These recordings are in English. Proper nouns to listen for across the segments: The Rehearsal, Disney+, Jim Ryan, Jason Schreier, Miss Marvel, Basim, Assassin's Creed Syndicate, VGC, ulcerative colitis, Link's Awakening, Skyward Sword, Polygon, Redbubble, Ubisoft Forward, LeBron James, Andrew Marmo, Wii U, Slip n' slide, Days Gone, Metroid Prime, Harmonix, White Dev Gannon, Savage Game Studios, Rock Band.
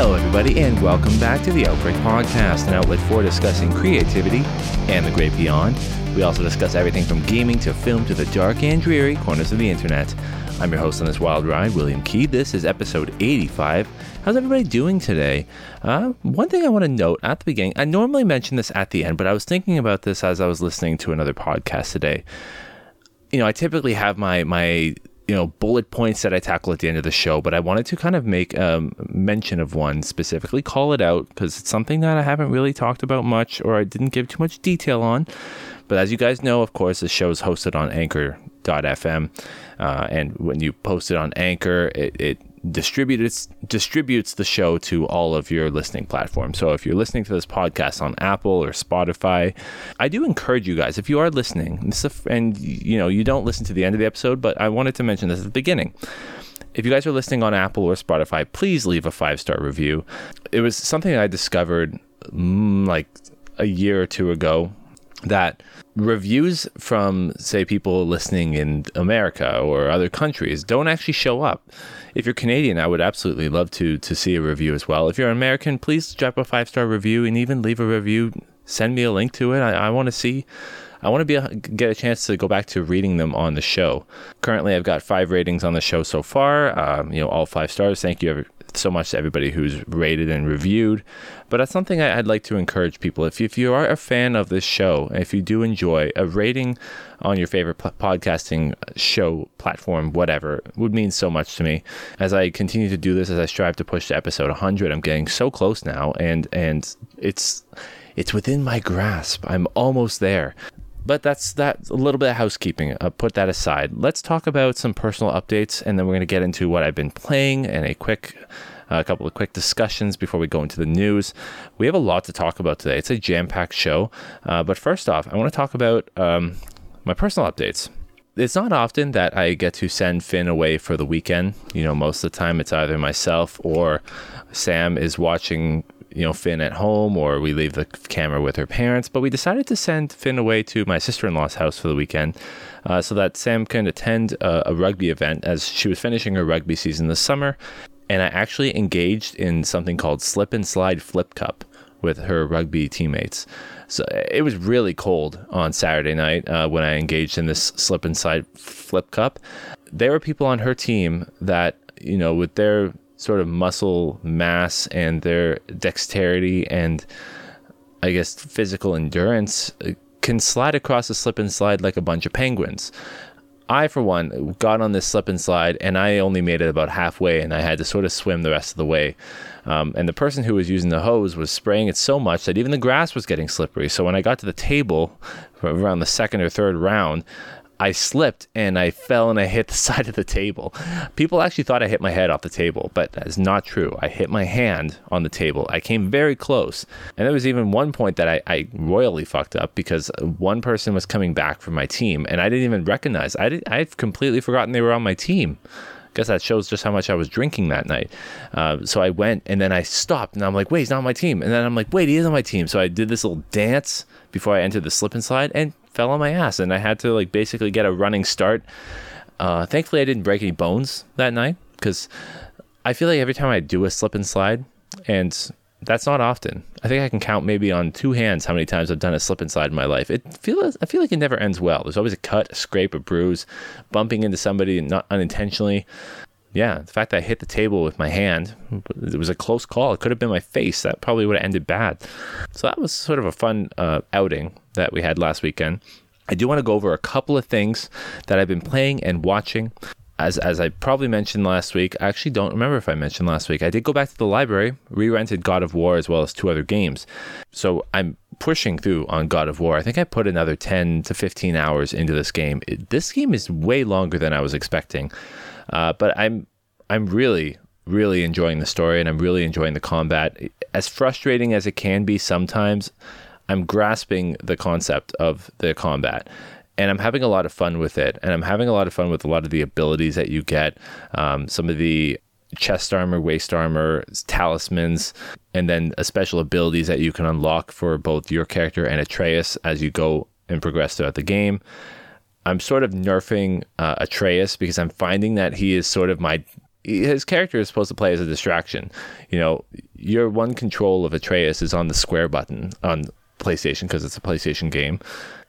Hello, everybody, and welcome back to the Outbreak Podcast, an outlet for discussing creativity and the great beyond. We also discuss everything from gaming to film to the dark and dreary corners of the internet. I'm your host on this wild ride, William Key. This is episode 85. How's everybody doing today? One thing I want to note at the beginning, I normally mention this at the end, but I was thinking about this as I was listening to another podcast today. You know, I typically have my bullet points that I tackle at the end of the show, but I wanted to kind of make mention of one specifically, call it out, because it's something that I haven't really talked about much, or I didn't give too much detail on. But as you guys know, of course, the show is hosted on anchor.fm. And when you post it on Anchor, it distributes the show to all of your listening platforms. So if you're listening to this podcast on Apple or Spotify, I do encourage you guys, if you are listening, and you don't listen to the end of the episode, but I wanted to mention this at the beginning. If you guys are listening on Apple or Spotify, please leave a 5-star review. It was something I discovered like a year or two ago, that reviews from, say, people listening in America or other countries don't actually show up. If you're Canadian, I would absolutely love to see a review as well. If you're American, please drop a 5-star review and even leave a review. Send me a link to it. I want to see. I want to get a chance to go back to reading them on the show. Currently, I've got 5 ratings on the show so far. All 5 stars. Thank you so much to everybody who's rated and reviewed. But that's something I'd like to encourage people. If you are a fan of this show, if you do enjoy, a rating on your favorite podcasting show, platform, whatever, would mean so much to me. As I continue to do this, as I strive to push to episode 100, I'm getting so close now, and it's within my grasp. I'm almost there. But that's a little bit of housekeeping. Put that aside. Let's talk about some personal updates, and then we're going to get into what I've been playing and a couple of quick discussions before we go into the news. We have a lot to talk about today. It's a jam-packed show. But first off, I want to talk about my personal updates. It's not often that I get to send Finn away for the weekend. Most of the time it's either myself or Sam is watching Finn at home, or we leave the camera with her parents. But we decided to send Finn away to my sister-in-law's house for the weekend so that Sam can attend a rugby event, as she was finishing her rugby season this summer. And I actually engaged in something called Slip and Slide Flip Cup with her rugby teammates. So it was really cold on Saturday night when I engaged in this Slip and Slide Flip Cup. There were people on her team that, with their sort of muscle mass and their dexterity and I guess physical endurance, can slide across a slip and slide like a bunch of penguins. I, for one, got on this slip and slide, and I only made it about halfway, and I had to sort of swim the rest of the way. And the person who was using the hose was spraying it so much that even the grass was getting slippery. So when I got to the table around the second or third round, I slipped and I fell and I hit the side of the table. People actually thought I hit my head off the table, but that is not true. I hit my hand on the table. I came very close. And there was even one point that I royally fucked up, because one person was coming back from my team and I didn't even recognize. I've completely forgotten they were on my team. I guess that shows just how much I was drinking that night. So I went and then I stopped and I'm like, wait, he's not on my team. And then I'm like, wait, he is on my team. So I did this little dance before I entered the slip and slide and fell on my ass, and I had to basically get a running start. Thankfully I didn't break any bones that night, because I feel like every time I do a slip and slide, and that's not often, I think I can count maybe on 2 hands how many times I've done a slip and slide in my life. I feel like it never ends well. There's always a cut, a scrape, a bruise, bumping into somebody not unintentionally. Yeah, the fact that I hit the table with my hand, it was a close call. It could have been my face. That probably would have ended bad. So that was sort of a fun outing that we had last weekend. I do want to go over a couple of things that I've been playing and watching. As I probably mentioned last week, I actually don't remember if I mentioned last week, I did go back to the library, re-rented God of War as well as 2 other games. So I'm pushing through on God of War. I think I put another 10 to 15 hours into this game. This game is way longer than I was expecting. But I'm really, really enjoying the story, and I'm really enjoying the combat. As frustrating as it can be sometimes, I'm grasping the concept of the combat, and I'm having a lot of fun with it. And I'm having a lot of fun with a lot of the abilities that you get, some of the chest armor, waist armor, talismans, and then special abilities that you can unlock for both your character and Atreus as you go and progress throughout the game. I'm sort of nerfing Atreus, because I'm finding that he is sort of my his character is supposed to play as a distraction. You know, your one control of Atreus is on the square button on PlayStation because it's a PlayStation game.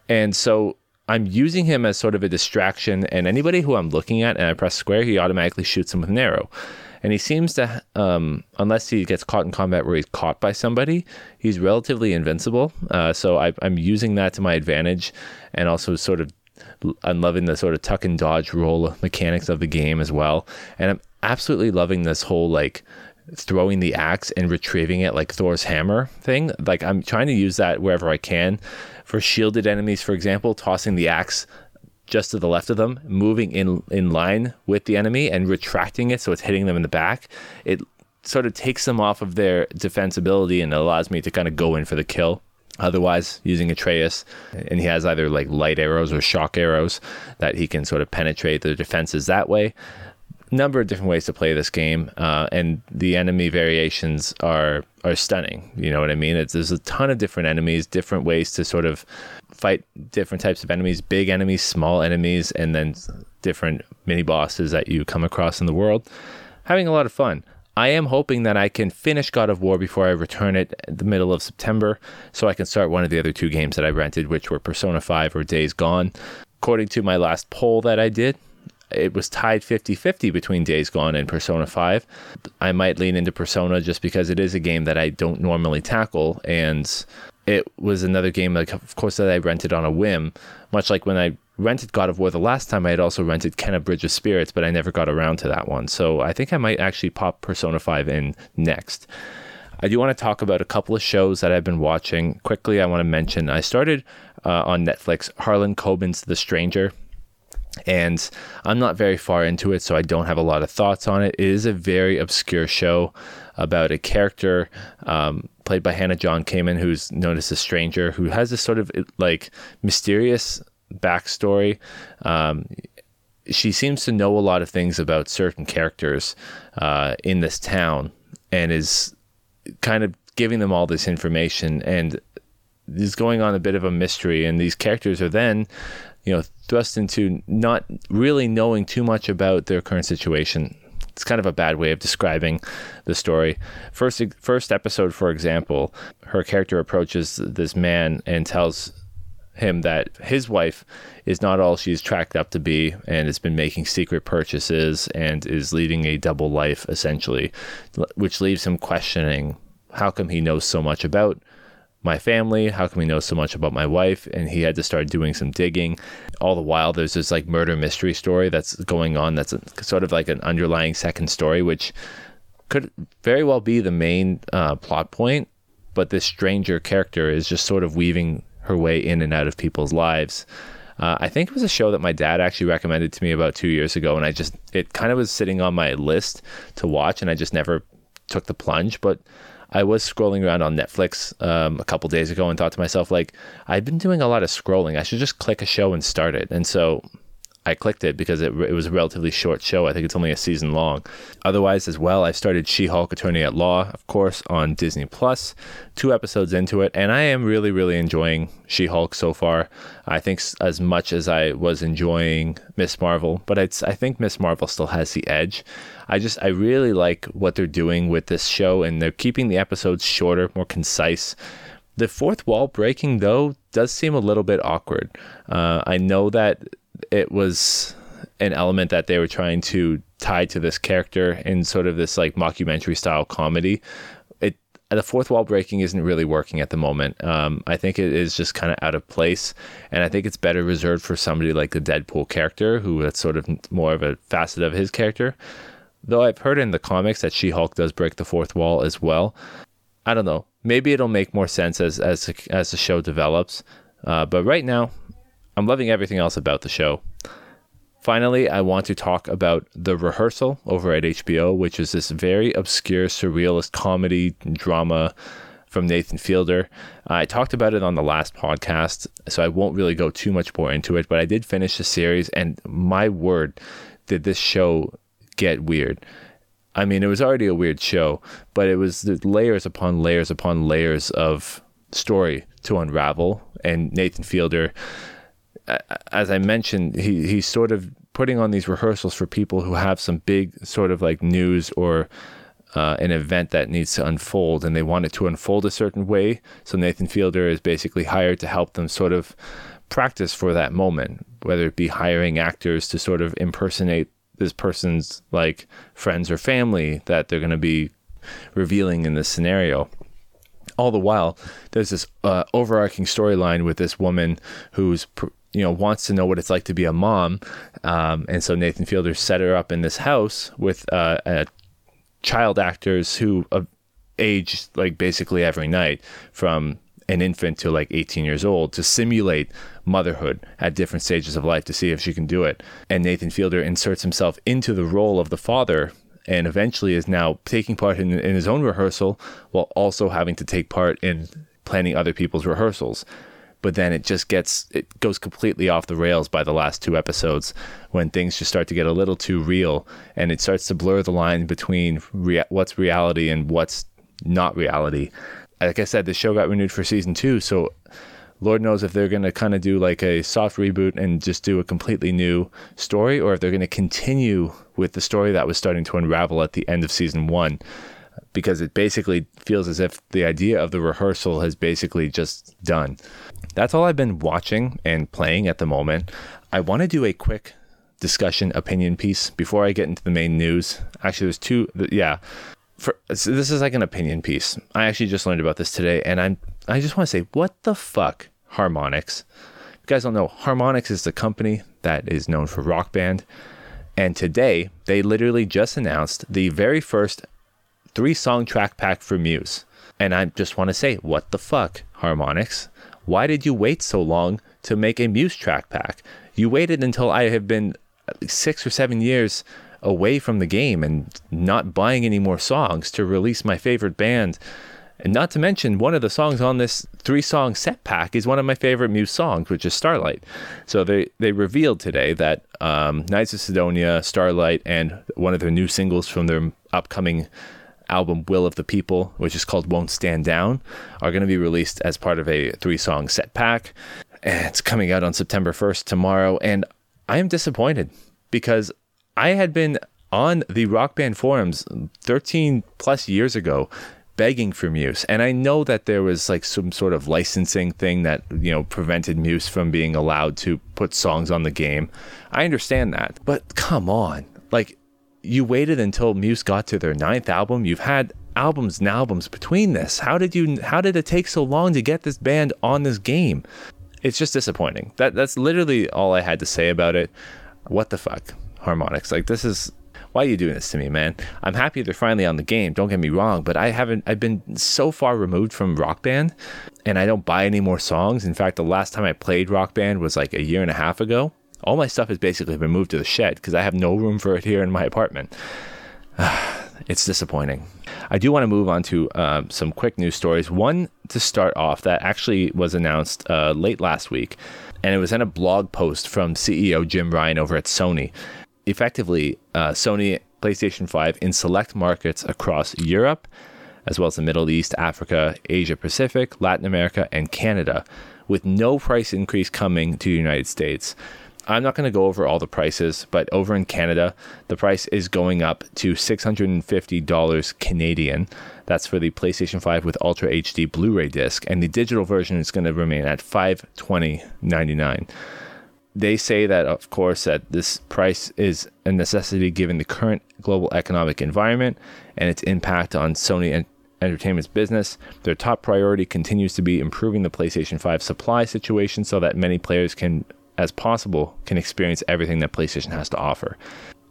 And so I'm using him as sort of a distraction, and anybody who I'm looking at and I press square, he automatically shoots him with an arrow. And he seems to, unless he gets caught in combat where he's caught by somebody, he's relatively invincible. So I'm using that to my advantage, and also sort of I'm loving the sort of tuck and dodge roll mechanics of the game as well. And I'm absolutely loving this whole like throwing the axe and retrieving it like Thor's hammer thing. Like I'm trying to use that wherever I can. For shielded enemies, for example, tossing the axe just to the left of them, moving in line with the enemy and retracting it so it's hitting them in the back. It sort of takes them off of their defensibility and allows me to kind of go in for the kill. Otherwise, using Atreus, and he has either like light arrows or shock arrows that he can sort of penetrate their defenses that way. Number of different ways to play this game, and the enemy variations are stunning. You know what I mean? There's a ton of different enemies, different ways to sort of fight different types of enemies, big enemies, small enemies, and then different mini bosses that you come across in the world. Having a lot of fun. I am hoping that I can finish God of War before I return it at the middle of September, so I can start one of the other two games that I rented, which were Persona 5 or Days Gone. According to my last poll that I did, it was tied 50-50 between Days Gone and Persona 5. I might lean into Persona just because it is a game that I don't normally tackle, and it was another game, like, of course, that I rented on a whim. Much like when I rented God of War the last time, I had also rented Kenna Bridge of Spirits, but I never got around to that one. So I think I might actually pop Persona 5 in next. I do want to talk about a couple of shows that I've been watching. Quickly, I want to mention I started on Netflix Harlan Coben's The Stranger. And I'm not very far into it, so I don't have a lot of thoughts on it. It is a very obscure show about a character played by Hannah John Kamen, who's known as a stranger, who has this sort of like mysterious backstory. She seems to know a lot of things about certain characters in this town and is kind of giving them all this information. And is going on a bit of a mystery, and these characters are then, you know, thrust into not really knowing too much about their current situation. It's kind of a bad way of describing the story. First episode, for example, her character approaches this man and tells him that his wife is not all she's tracked up to be and has been making secret purchases and is leading a double life, essentially, which leaves him questioning, how come he knows so much about my family? How come he knows so much about my wife? And he had to start doing some digging. All the while, there's this like murder mystery story that's going on that's sort of like an underlying second story, which could very well be the main plot point. But this stranger character is just sort of weaving her way in and out of people's lives. I think it was a show that my dad actually recommended to me about 2 years ago, and it kind of was sitting on my list to watch, and I just never took the plunge. But I was scrolling around on Netflix a couple days ago and thought to myself, like, I've been doing a lot of scrolling. I should just click a show and start it. And so I clicked it because it was a relatively short show. I think it's only a season long. Otherwise, as well, I started She-Hulk Attorney at Law, of course, on Disney+, 2 episodes into it. And I am really, really enjoying She-Hulk so far. I think as much as I was enjoying Miss Marvel, but I think Miss Marvel still has the edge. I really like what they're doing with this show, and they're keeping the episodes shorter, more concise. The fourth wall breaking, though, does seem a little bit awkward. I know that it was an element that they were trying to tie to this character in sort of this like mockumentary style comedy. The fourth wall breaking isn't really working at the moment. I think it is just kind of out of place, and I think it's better reserved for somebody like the Deadpool character, who that's sort of more of a facet of his character. Though I've heard in the comics that She-Hulk does break the fourth wall as well. I don't know. Maybe it'll make more sense as the show develops. But right now, I'm loving everything else about the show. Finally, I want to talk about The Rehearsal over at HBO, which is this very obscure, surrealist comedy drama from Nathan Fielder. I talked about it on the last podcast, so I won't really go too much more into it, but I did finish the series, and my word, did this show get weird. I mean, it was already a weird show, but it was layers upon layers upon layers of story to unravel, and Nathan Fielder, as I mentioned, he sort of putting on these rehearsals for people who have some big sort of like news or an event that needs to unfold, and they want it to unfold a certain way. So Nathan Fielder is basically hired to help them sort of practice for that moment, whether it be hiring actors to sort of impersonate this person's like friends or family that they're going to be revealing in this scenario. All the while, there's this overarching storyline with this woman who's wants to know what it's like to be a mom, and so Nathan Fielder set her up in this house with child actors who age like basically every night from an infant to like 18 years old to simulate motherhood at different stages of life to see if she can do it. And Nathan Fielder inserts himself into the role of the father and eventually is now taking part in his own rehearsal while also having to take part in planning other people's rehearsals. But then it goes completely off the rails by the last two episodes when things just start to get a little too real, and it starts to blur the line between what's reality and what's not reality. Like I said, the show got renewed for season 2, so Lord knows if they're going to kind of do like a soft reboot and just do a completely new story, or if they're going to continue with the story that was starting to unravel at the end of season 1, because it basically feels as if the idea of the rehearsal has basically just done. That's all I've been watching and playing at the moment. I want to do a quick discussion opinion piece before I get into the main news. Actually, there's two. Yeah. So this is like an opinion piece. I actually just learned about this today, and I just want to say, what the fuck, Harmonix? You guys don't know, Harmonix is the company that is known for Rock Band, and today they literally just announced the very first 3-song track pack for Muse. And I just want to say, what the fuck, Harmonix? Why did you wait so long to make a Muse track pack? You waited until I have been 6 or 7 years away from the game and not buying any more songs to release my favorite band. And not to mention, one of the songs on this 3-song set pack is one of my favorite Muse songs, which is Starlight. So they revealed today that Knights of Sidonia, Starlight, and one of their new singles from their upcoming album Will of the People, which is called Won't Stand Down, are going to be released as part of a 3-song set pack. And it's coming out on September 1st, tomorrow. And I am disappointed because I had been on the Rock Band forums 13 plus years ago begging for Muse. And I know that there was like some sort of licensing thing that, prevented Muse from being allowed to put songs on the game. I understand that, but come on. Like, you waited until Muse got to their 9th album. You've had albums and albums between this. How did it take so long to get this band on this game? It's just disappointing. That's literally all I had to say about it. What the fuck, Harmonix? Like, this is, why are you doing this to me, man? I'm happy they're finally on the game, don't get me wrong, but I've been so far removed from Rock Band, and I don't buy any more songs. In fact, the last time I played Rock Band was like a year and a half ago. All my stuff has basically been moved to the shed because I have no room for it here in my apartment. It's disappointing. I do want to move on to some quick news stories. One to start off that actually was announced late last week, and it was in a blog post from CEO Jim Ryan over at Sony. Effectively, Sony PlayStation 5 in select markets across Europe, as well as the Middle East, Africa, Asia Pacific, Latin America, and Canada, with no price increase coming to the United States. I'm not going to go over all the prices, but over in Canada, the price is going up to $650 Canadian. That's for the PlayStation 5 with Ultra HD Blu-ray disc, and the digital version is going to remain at $520.99. They say that, of course, that this price is a necessity given the current global economic environment and its impact on Sony Entertainment's business. Their top priority continues to be improving the PlayStation 5 supply situation so that many players can experience everything that PlayStation has to offer.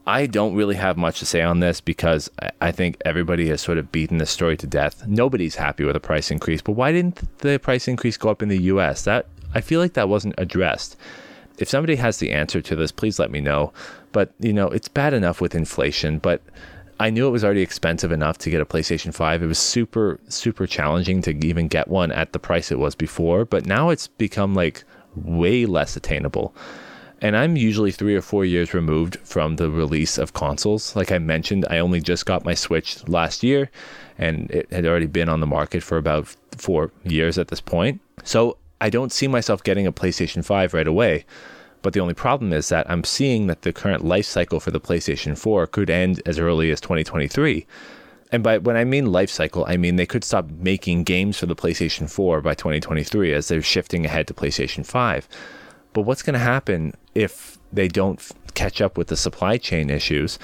I don't really have much to say on this because I think everybody has sort of beaten this story to death. Nobody's happy with a price increase, but why didn't the price increase go up in the US? That, I feel like that wasn't addressed. If somebody has the answer to this, please let me know. But, it's bad enough with inflation, but I knew it was already expensive enough to get a PlayStation 5. It was super, super challenging to even get one at the price it was before, but now it's become like way less attainable. And I'm usually 3 or 4 years removed from the release of consoles. Like I mentioned, I only just got my Switch last year, and it had already been on the market for about 4 years at this point. So I don't see myself getting a PlayStation 5 right away. But the only problem is that I'm seeing that the current life cycle for the PlayStation 4 could end as early as 2023. And by when I mean life cycle, I mean they could stop making games for the PlayStation 4 by 2023 as they're shifting ahead to PlayStation 5. But what's going to happen if they don't catch up with the supply chain issues,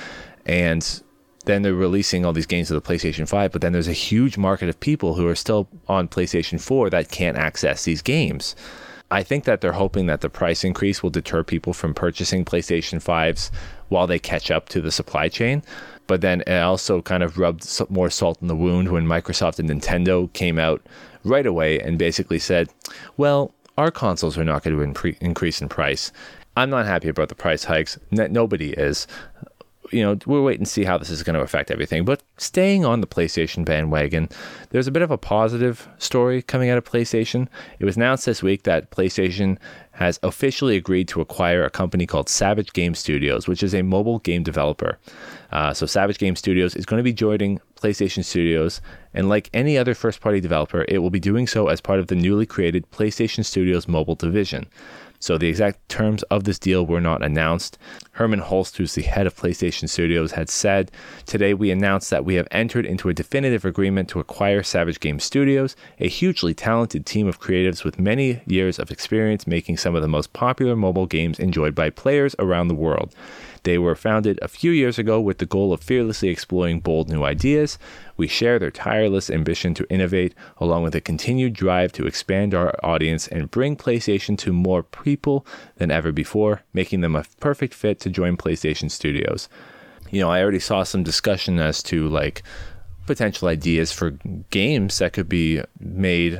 and then they're releasing all these games to the PlayStation 5, but then there's a huge market of people who are still on PlayStation 4 that can't access these games? I think that they're hoping that the price increase will deter people from purchasing PlayStation 5s while they catch up to the supply chain. But then it also kind of rubbed more salt in the wound when Microsoft and Nintendo came out right away and basically said, well, our consoles are not going to increase in price. I'm not happy about the price hikes. Nobody is. You know, we'll wait and see how this is going to affect everything. But staying on the PlayStation bandwagon, there's a bit of a positive story coming out of PlayStation. It was announced this week that PlayStation has officially agreed to acquire a company called Savage Game Studios, which is a mobile game developer. So Savage Game Studios is going to be joining PlayStation Studios, and like any other first-party developer, it will be doing so as part of the newly created PlayStation Studios mobile division. So the exact terms of this deal were not announced. Herman Holst, who's the head of PlayStation Studios, had said, "Today we announced that we have entered into a definitive agreement to acquire Savage Game Studios, a hugely talented team of creatives with many years of experience making some of the most popular mobile games enjoyed by players around the world. They were founded a few years ago with the goal of fearlessly exploring bold new ideas. We share their tireless ambition to innovate, along with a continued drive to expand our audience and bring PlayStation to more people than ever before, making them a perfect fit to join PlayStation Studios." You know, I already saw some discussion as to like potential ideas for games that could be made.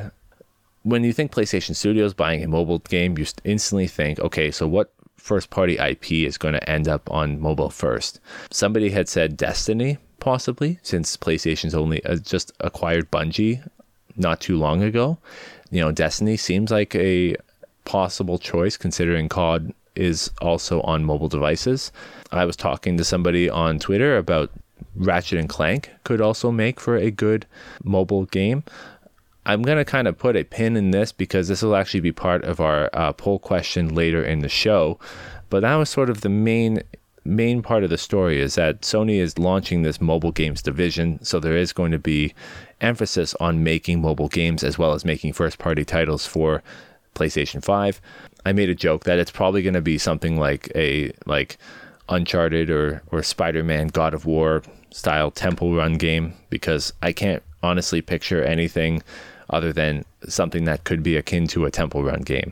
When you think PlayStation Studios buying a mobile game, you instantly think, okay, so what first-party IP is going to end up on mobile first? Somebody had said Destiny, possibly, since PlayStation's only just acquired Bungie not too long ago. You know, Destiny seems like a possible choice considering COD is also on mobile devices. I was talking to somebody on Twitter about Ratchet and Clank could also make for a good mobile game. I'm going to kind of put a pin in this because this will actually be part of our poll question later in the show. But that was sort of the main part of the story, is that Sony is launching this mobile games division. So there is going to be emphasis on making mobile games as well as making first-party titles for PlayStation 5. I made a joke that it's probably going to be something like Uncharted or Spider-Man God of War style temple run game, because I can't honestly picture anything other than something that could be akin to a temple run game.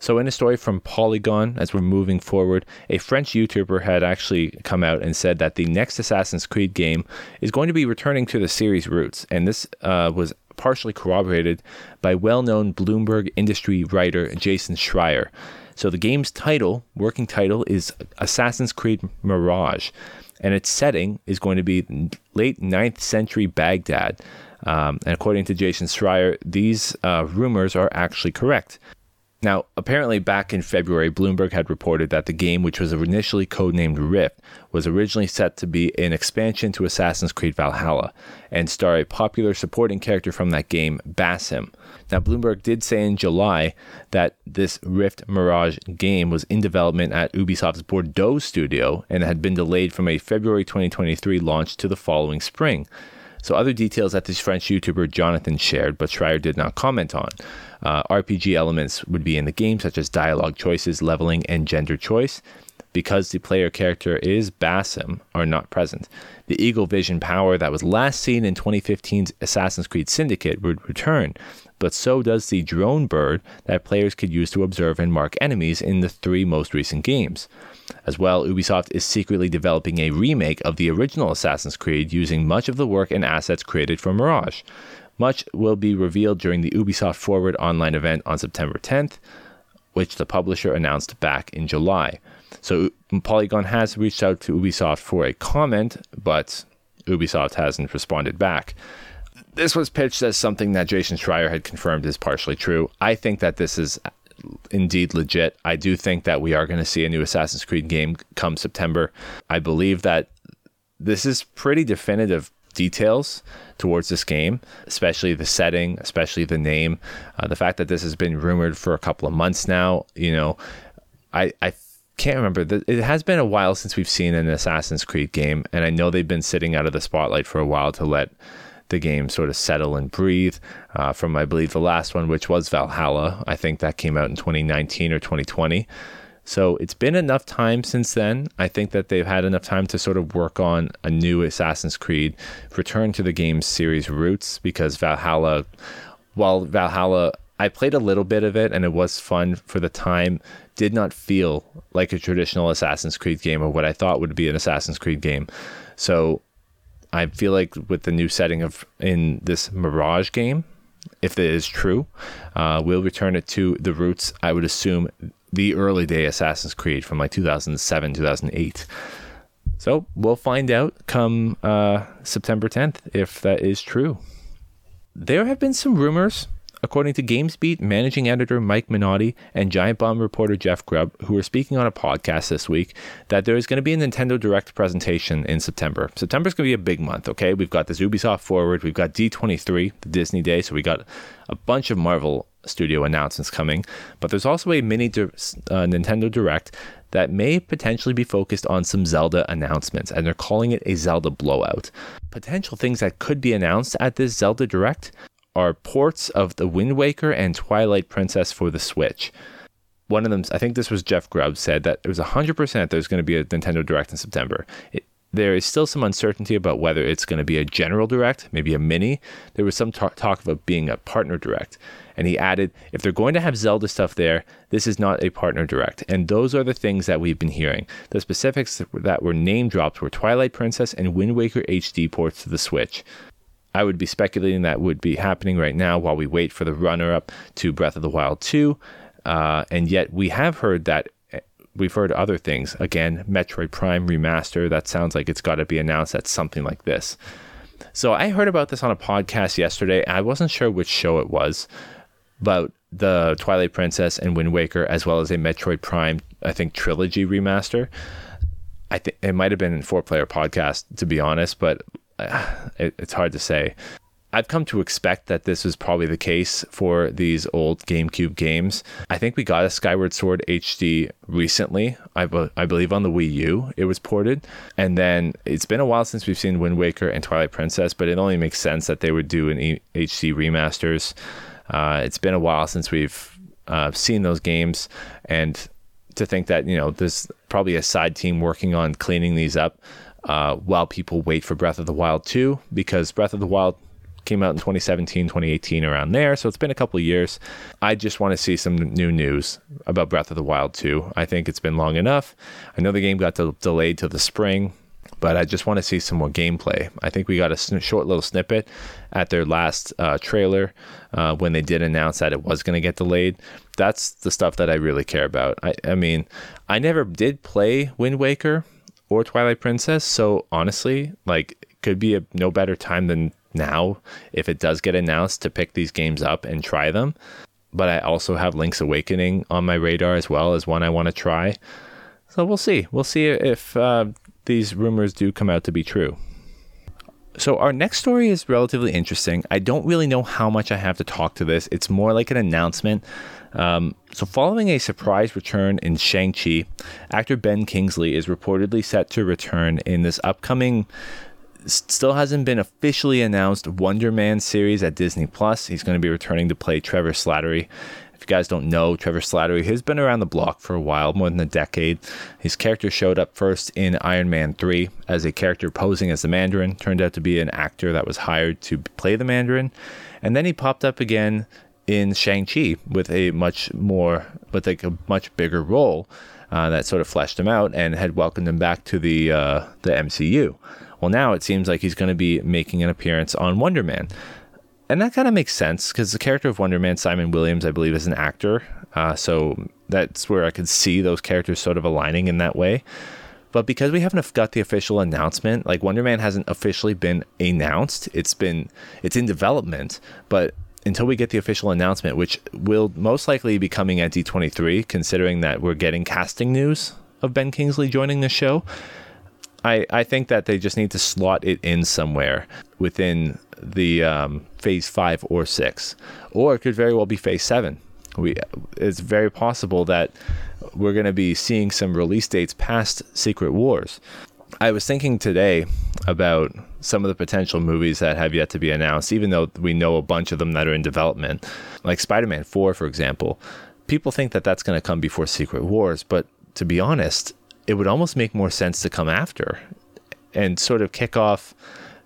So in a story from Polygon, as we're moving forward, a French YouTuber had actually come out and said that the next Assassin's Creed game is going to be returning to the series roots, and this was partially corroborated by well-known Bloomberg industry writer Jason Schreier. So the game's title, working title, is Assassin's Creed Mirage, and its setting is going to be late 9th century Baghdad. And according to Jason Schreier, these rumors are actually correct. Now, apparently back in February, Bloomberg had reported that the game, which was initially codenamed Rift, was originally set to be an expansion to Assassin's Creed Valhalla and star a popular supporting character from that game, Basim. Now, Bloomberg did say in July that this Rift Mirage game was in development at Ubisoft's Bordeaux studio and had been delayed from a February 2023 launch to the following spring. So other details that this French YouTuber Jonathan shared, but Schreier did not comment on. RPG elements would be in the game, such as dialogue choices, leveling, and gender choice. Because the player character is Basim, are not present. The Eagle Vision power that was last seen in 2015's Assassin's Creed Syndicate would return, but so does the drone bird that players could use to observe and mark enemies in the three most recent games. As well, Ubisoft is secretly developing a remake of the original Assassin's Creed using much of the work and assets created for Mirage. Much will be revealed during the Ubisoft Forward online event on September 10th, which the publisher announced back in July. So Polygon has reached out to Ubisoft for a comment, but Ubisoft hasn't responded back. This was pitched as something that Jason Schreier had confirmed is partially true. I think that this is indeed legit. I do think that we are going to see a new Assassin's Creed game come September. I believe that this is pretty definitive details towards this game, especially the setting, especially the name. The fact that this has been rumored for a couple of months now, you know, I can't remember. It has been a while since we've seen an Assassin's Creed game, and I know they've been sitting out of the spotlight for a while to let the game sort of settle and breathe from, I believe, the last one, which was Valhalla. I think that came out in 2019 or 2020. So it's been enough time since then. I think that they've had enough time to sort of work on a new Assassin's Creed, return to the game series roots, because Valhalla, while Valhalla, I played a little bit of it and it was fun for the time, did not feel like a traditional Assassin's Creed game or what I thought would be an Assassin's Creed game. So I feel like with the new setting of in this Mirage game, if that is true, we'll return it to the roots, I would assume, the early day Assassin's Creed from like 2007, 2008. So we'll find out come September 10th if that is true. There have been some rumors, according to GamesBeat managing editor Mike Minotti and Giant Bomb reporter Jeff Grubb, who are speaking on a podcast this week, that there is going to be a Nintendo Direct presentation in September. September's going to be a big month, okay? We've got this Ubisoft Forward. We've got D23, the Disney Day. So we got a bunch of Marvel studio announcements coming. But there's also a mini Nintendo Direct that may potentially be focused on some Zelda announcements, and they're calling it a Zelda blowout. Potential things that could be announced at this Zelda Direct are ports of the Wind Waker and Twilight Princess for the Switch. One of them, I think this was Jeff Grubb, said that it was 100% there's going to be a Nintendo Direct in September. There is still some uncertainty about whether it's going to be a general Direct, maybe a mini. There was some talk about being a partner Direct. And he added, if they're going to have Zelda stuff there, this is not a partner Direct. And those are the things that we've been hearing. The specifics that were name dropped were Twilight Princess and Wind Waker HD ports to the Switch. I would be speculating that would be happening right now while we wait for the runner-up to Breath of the Wild 2. And yet we have heard that, we've heard other things. Again, Metroid Prime Remaster, that sounds like it's got to be announced at something like this. So I heard about this on a podcast yesterday. I wasn't sure which show it was, but the Twilight Princess and Wind Waker, as well as a Metroid Prime, I think, trilogy remaster. I think it might have been a 4-player podcast, to be honest, but it's hard to say. I've come to expect that this is probably the case for these old GameCube games. I think we got a Skyward Sword HD recently, I believe on the Wii U it was ported. And then it's been a while since we've seen Wind Waker and Twilight Princess, but it only makes sense that they would do an HD remasters. It's been a while since we've seen those games. And to think that, you know, there's probably a side team working on cleaning these up while people wait for Breath of the Wild 2, because Breath of the Wild came out in 2017, 2018, around there. So it's been a couple of years. I just want to see some new news about Breath of the Wild 2. I think it's been long enough. I know the game got delayed till the spring, but I just want to see some more gameplay. I think we got a short little snippet at their last trailer when they did announce that it was going to get delayed. That's the stuff that I really care about. I mean, I never did play Wind Waker or Twilight Princess, so honestly, like, it could be a no better time than now, if it does get announced, to pick these games up and try them. But I also have Link's Awakening on my radar as well as one I want to try. So we'll see. We'll see if these rumors do come out to be true. So our next story is relatively interesting. I don't really know how much I have to talk to this. It's more like an announcement. So following a surprise return in Shang-Chi, actor Ben Kingsley is reportedly set to return in this upcoming, still hasn't been officially announced, Wonder Man series at Disney+. He's going to be returning to play Trevor Slattery. If you guys don't know, Trevor Slattery has been around the block for a while, more than a decade. His character showed up first in Iron Man 3 as a character posing as the Mandarin, turned out to be an actor that was hired to play the Mandarin, and then he popped up again in Shang-Chi with a much bigger role that sort of fleshed him out and had welcomed him back to the MCU. Well, now it seems like he's going to be making an appearance on Wonder Man. And that kind of makes sense because the character of Wonder Man, Simon Williams, I believe, is an actor. So that's where I could see those characters sort of aligning in that way. But because we haven't got the official announcement, like, Wonder Man hasn't officially been announced. It's in development, but until we get the official announcement, which will most likely be coming at D23, considering that we're getting casting news of Ben Kingsley joining the show, I think that they just need to slot it in somewhere within the phase 5 or 6, or it could very well be phase 7. It's very possible that we're going to be seeing some release dates past Secret Wars. I was thinking today about some of the potential movies that have yet to be announced, even though we know a bunch of them that are in development, like Spider-Man 4, for example. People think that that's going to come before Secret Wars, but to be honest, it would almost make more sense to come after and sort of kick off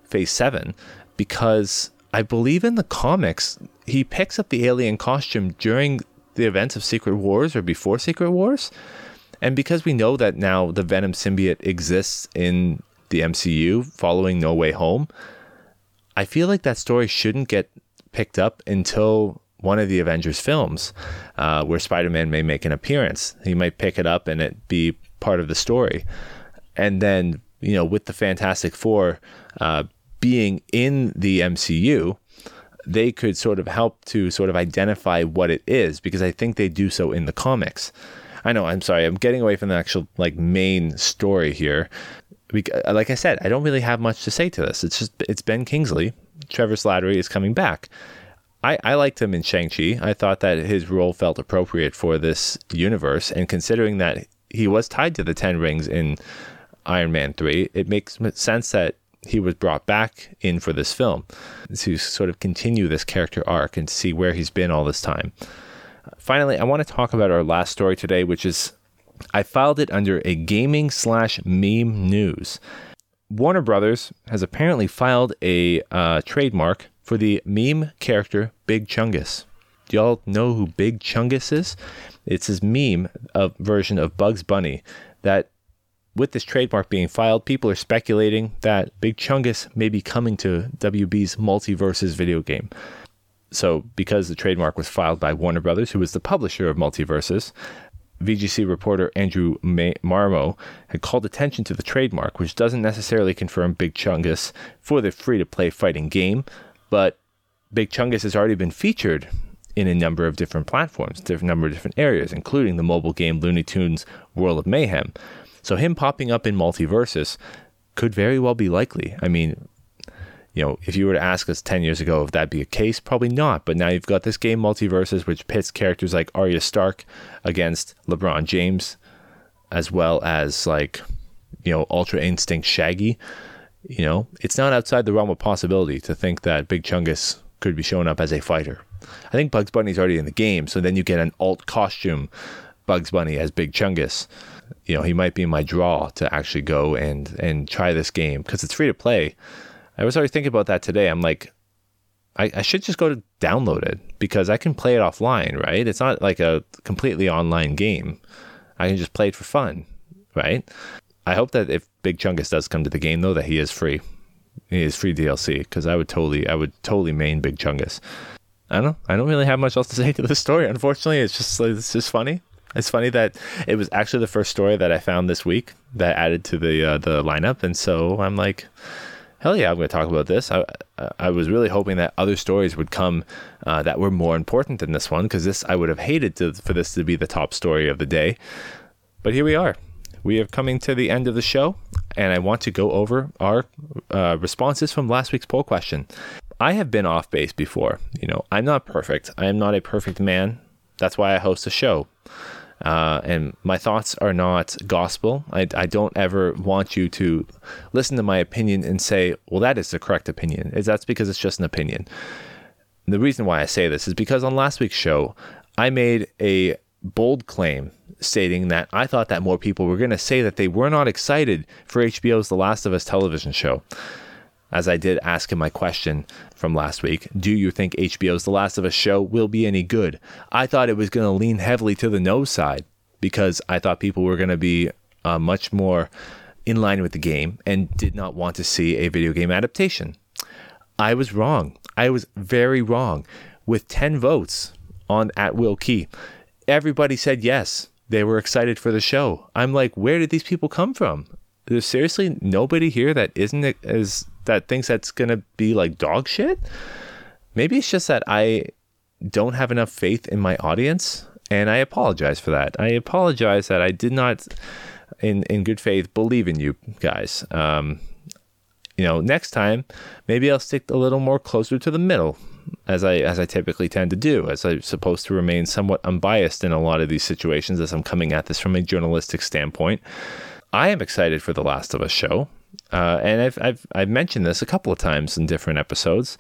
Phase 7, because I believe in the comics, he picks up the alien costume during the events of Secret Wars or before Secret Wars. And because we know that now the Venom symbiote exists in the MCU following No Way Home, I feel like that story shouldn't get picked up until one of the Avengers films, where Spider-Man may make an appearance. He might pick it up and it be part of the story. And then, you know, with the Fantastic Four being in the MCU, they could sort of help to sort of identify what it is, because I think they do so in the comics. I know, I'm sorry, I'm getting away from the actual like main story here. Like I said, I don't really have much to say to this. It's Ben Kingsley. Trevor Slattery is coming back. I liked him in Shang-Chi. I thought that his role felt appropriate for this universe. And considering that he was tied to the Ten Rings in Iron Man 3, it makes sense that he was brought back in for this film to sort of continue this character arc and see where he's been all this time. Finally, I want to talk about our last story today, which is, I filed it under a gaming/meme news. Warner Brothers has apparently filed a trademark for the meme character Big Chungus. Do y'all know who Big Chungus is? It's his meme version of Bugs Bunny that, with this trademark being filed, people are speculating that Big Chungus may be coming to WB's Multiverses video game. So because the trademark was filed by Warner Brothers, who was the publisher of Multiverses, VGC reporter Andrew Marmo had called attention to the trademark, which doesn't necessarily confirm Big Chungus for the free-to-play fighting game, but Big Chungus has already been featured in a number of different platforms, a number of different areas, including the mobile game Looney Tunes World of Mayhem. So him popping up in Multiverses could very well be likely. I mean, you know, if you were to ask us 10 years ago if that'd be a case, probably not. But now you've got this game, Multiverses, which pits characters like Arya Stark against LeBron James, as well as, like, you know, Ultra Instinct Shaggy. You know, it's not outside the realm of possibility to think that Big Chungus could be showing up as a fighter. I think Bugs Bunny's already in the game, so then you get an alt costume Bugs Bunny as Big Chungus. You know, he might be in my draw to actually go and try this game, because it's free to play. I was already thinking about that today. I'm like, I should just go to download it, because I can play it offline, right? It's not like a completely online game. I can just play it for fun, right? I hope that if Big Chungus does come to the game, though, that he is free. He is free DLC, because I would totally main Big Chungus. I don't know. I don't really have much else to say to this story, unfortunately. It's just funny. It's funny that it was actually the first story that I found this week that added to the lineup, and so I'm like, hell yeah, I'm going to talk about this. I was really hoping that other stories would come that were more important than this one, because I would have hated for this to be the top story of the day. But here we are. We are coming to the end of the show, and I want to go over our responses from last week's poll question. I have been off base before. You know, I'm not perfect. I am not a perfect man. That's why I host a show. And my thoughts are not gospel. I don't ever want you to listen to my opinion and say, well, that is the correct opinion. That's because it's just an opinion. The reason why I say this is because on last week's show, I made a bold claim stating that I thought that more people were going to say that they were not excited for HBO's The Last of Us television show. As I did ask in my question from last week, do you think HBO's The Last of Us show will be any good? I thought it was going to lean heavily to the no side, because I thought people were going to be much more in line with the game and did not want to see a video game adaptation. I was wrong. I was very wrong. With 10 votes on @WillKey, everybody said yes. They were excited for the show. I'm like, where did these people come from? There's seriously nobody here that thinks that's going to be like dog shit. Maybe it's just that I don't have enough faith in my audience, and I apologize for that. I apologize that I did not, in good faith, believe in you guys. You know, next time, maybe I'll stick a little more closer to the middle. as I typically tend to do, as I'm supposed to remain somewhat unbiased in a lot of these situations, as I'm coming at this from a journalistic standpoint. I am excited for The Last of Us show, and I've mentioned this a couple of times in different episodes.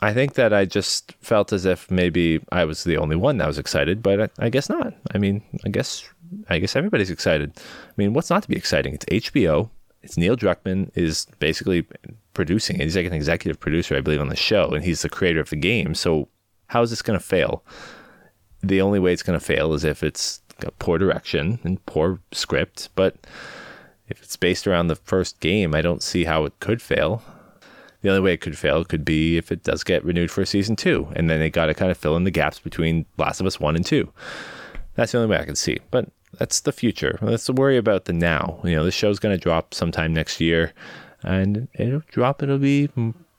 I think that I just felt as if maybe I was the only one that was excited, but I guess not. I mean, I guess everybody's excited. I mean, what's not to be exciting? It's HBO. It's Neil Druckmann is basically producing it. He's like an executive producer, I believe, on the show, and he's the creator of the game. So how is this going to fail? The only way it's going to fail is if it's got poor direction and poor script. But if it's based around the first game, I don't see how it could fail. The only way it could fail could be if it does get renewed for season 2, and then they got to kind of fill in the gaps between Last of Us 1 and 2. That's the only way I can see. But that's the future. Let's worry about the now. You know, this show's going to drop sometime next year, and it'll drop. It'll be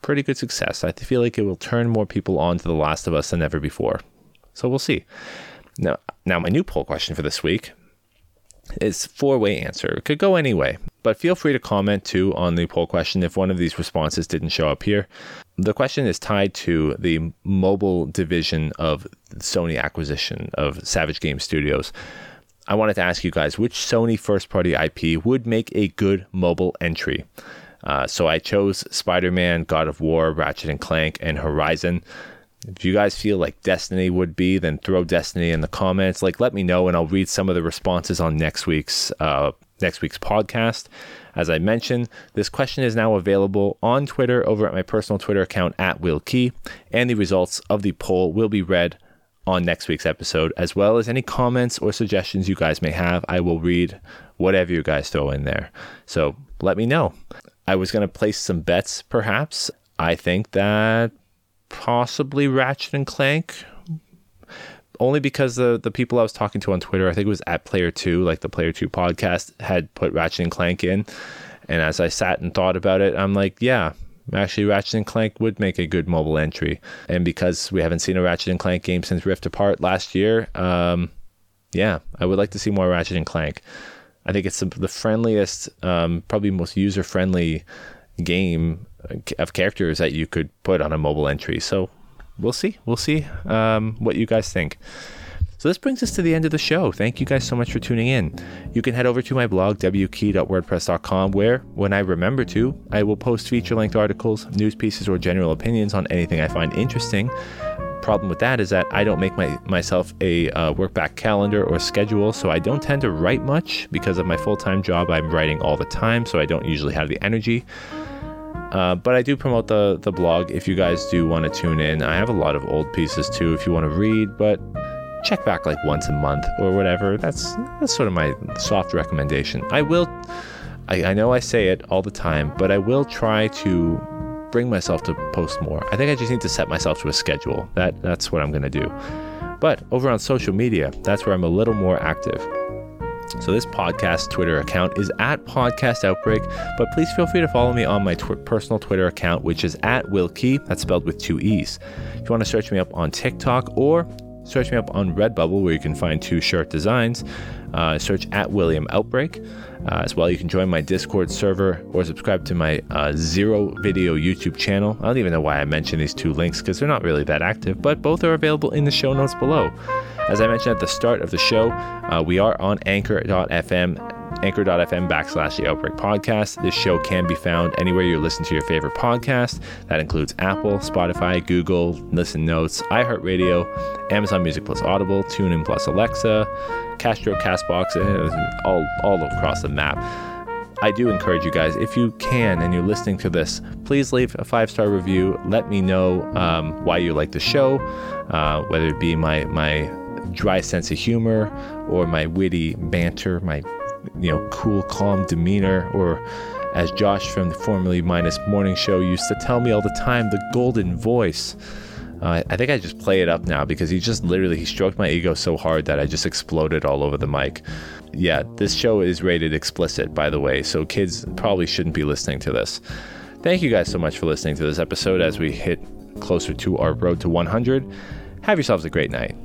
pretty good success. I feel like it will turn more people on to The Last of Us than ever before. So we'll see. Now my new poll question for this week is four-way answer. It could go any way, but feel free to comment too on the poll question if one of these responses didn't show up here. The question is tied to the mobile division of Sony acquisition of Savage Game Studios. I wanted to ask you guys which Sony first-party IP would make a good mobile entry. So I chose Spider-Man, God of War, Ratchet and Clank, and Horizon. If you guys feel like Destiny would be, then throw Destiny in the comments. Like, let me know, and I'll read some of the responses on next week's podcast. As I mentioned, this question is now available on Twitter over at my personal Twitter account at Will Key, and the results of the poll will be read on next week's episode, as well as any comments or suggestions you guys may have. I will read whatever you guys throw in there. So let me know. I was going to place some bets, perhaps. I think that possibly Ratchet and Clank, only because the people I was talking to on Twitter, I think it was at Player 2, like the Player 2 podcast, had put Ratchet and Clank in. And as I sat and thought about it, I'm like, yeah, actually, Ratchet and Clank would make a good mobile entry. And because we haven't seen a Ratchet and Clank game since Rift Apart last year, I would like to see more Ratchet and Clank. I think it's the friendliest, probably most user-friendly game of characters that you could put on a mobile entry. So we'll see. We'll see what you guys think. So this brings us to the end of the show. Thank you guys so much for tuning in. You can head over to my blog, wkey.wordpress.com, where, when I remember to, I will post feature-length articles, news pieces, or general opinions on anything I find interesting. Problem with that is that I don't make myself a work-back calendar or schedule, so I don't tend to write much. Because of my full-time job, I'm writing all the time, so I don't usually have the energy. But I do promote the blog if you guys do want to tune in. I have a lot of old pieces, too, if you want to read, but check back like once a month or whatever. That's sort of my soft recommendation. I know I say it all the time, but I will try to bring myself to post more. I think I just need to set myself to a schedule. That's what I'm going to do. But over on social media, that's where I'm a little more active. So this podcast Twitter account is at Podcast Outbreak, but please feel free to follow me on my personal Twitter account, which is at Will Key. That's spelled with 2 E's. If you want to search me up on TikTok or search me up on Redbubble, where you can find 2 shirt designs, search at William Outbreak. As well, you can join my Discord server or subscribe to my Zero Video YouTube channel. I don't even know why I mentioned these 2 links, because they're not really that active, but both are available in the show notes below. As I mentioned at the start of the show, we are on anchor.fm/The Outbreak Podcast. This show can be found anywhere you listen to your favorite podcast. That includes Apple, Spotify, Google, Listen Notes, iHeartRadio, Amazon Music Plus Audible, TuneIn Plus Alexa, Castro, Castbox, all across the map. I do encourage you guys, if you can and you're listening to this, please leave a 5-star review. Let me know why you like the show, whether it be my dry sense of humor or my witty banter, my cool, calm demeanor, or as Josh from the formerly Minus Morning Show used to tell me all the time, the golden voice. I think I just play it up now, because he stroked my ego so hard that I just exploded all over the mic. Yeah, this show is rated explicit, by the way, so kids probably shouldn't be listening to this. Thank you guys so much for listening to this episode as we hit closer to our road to 100. Have yourselves a great night.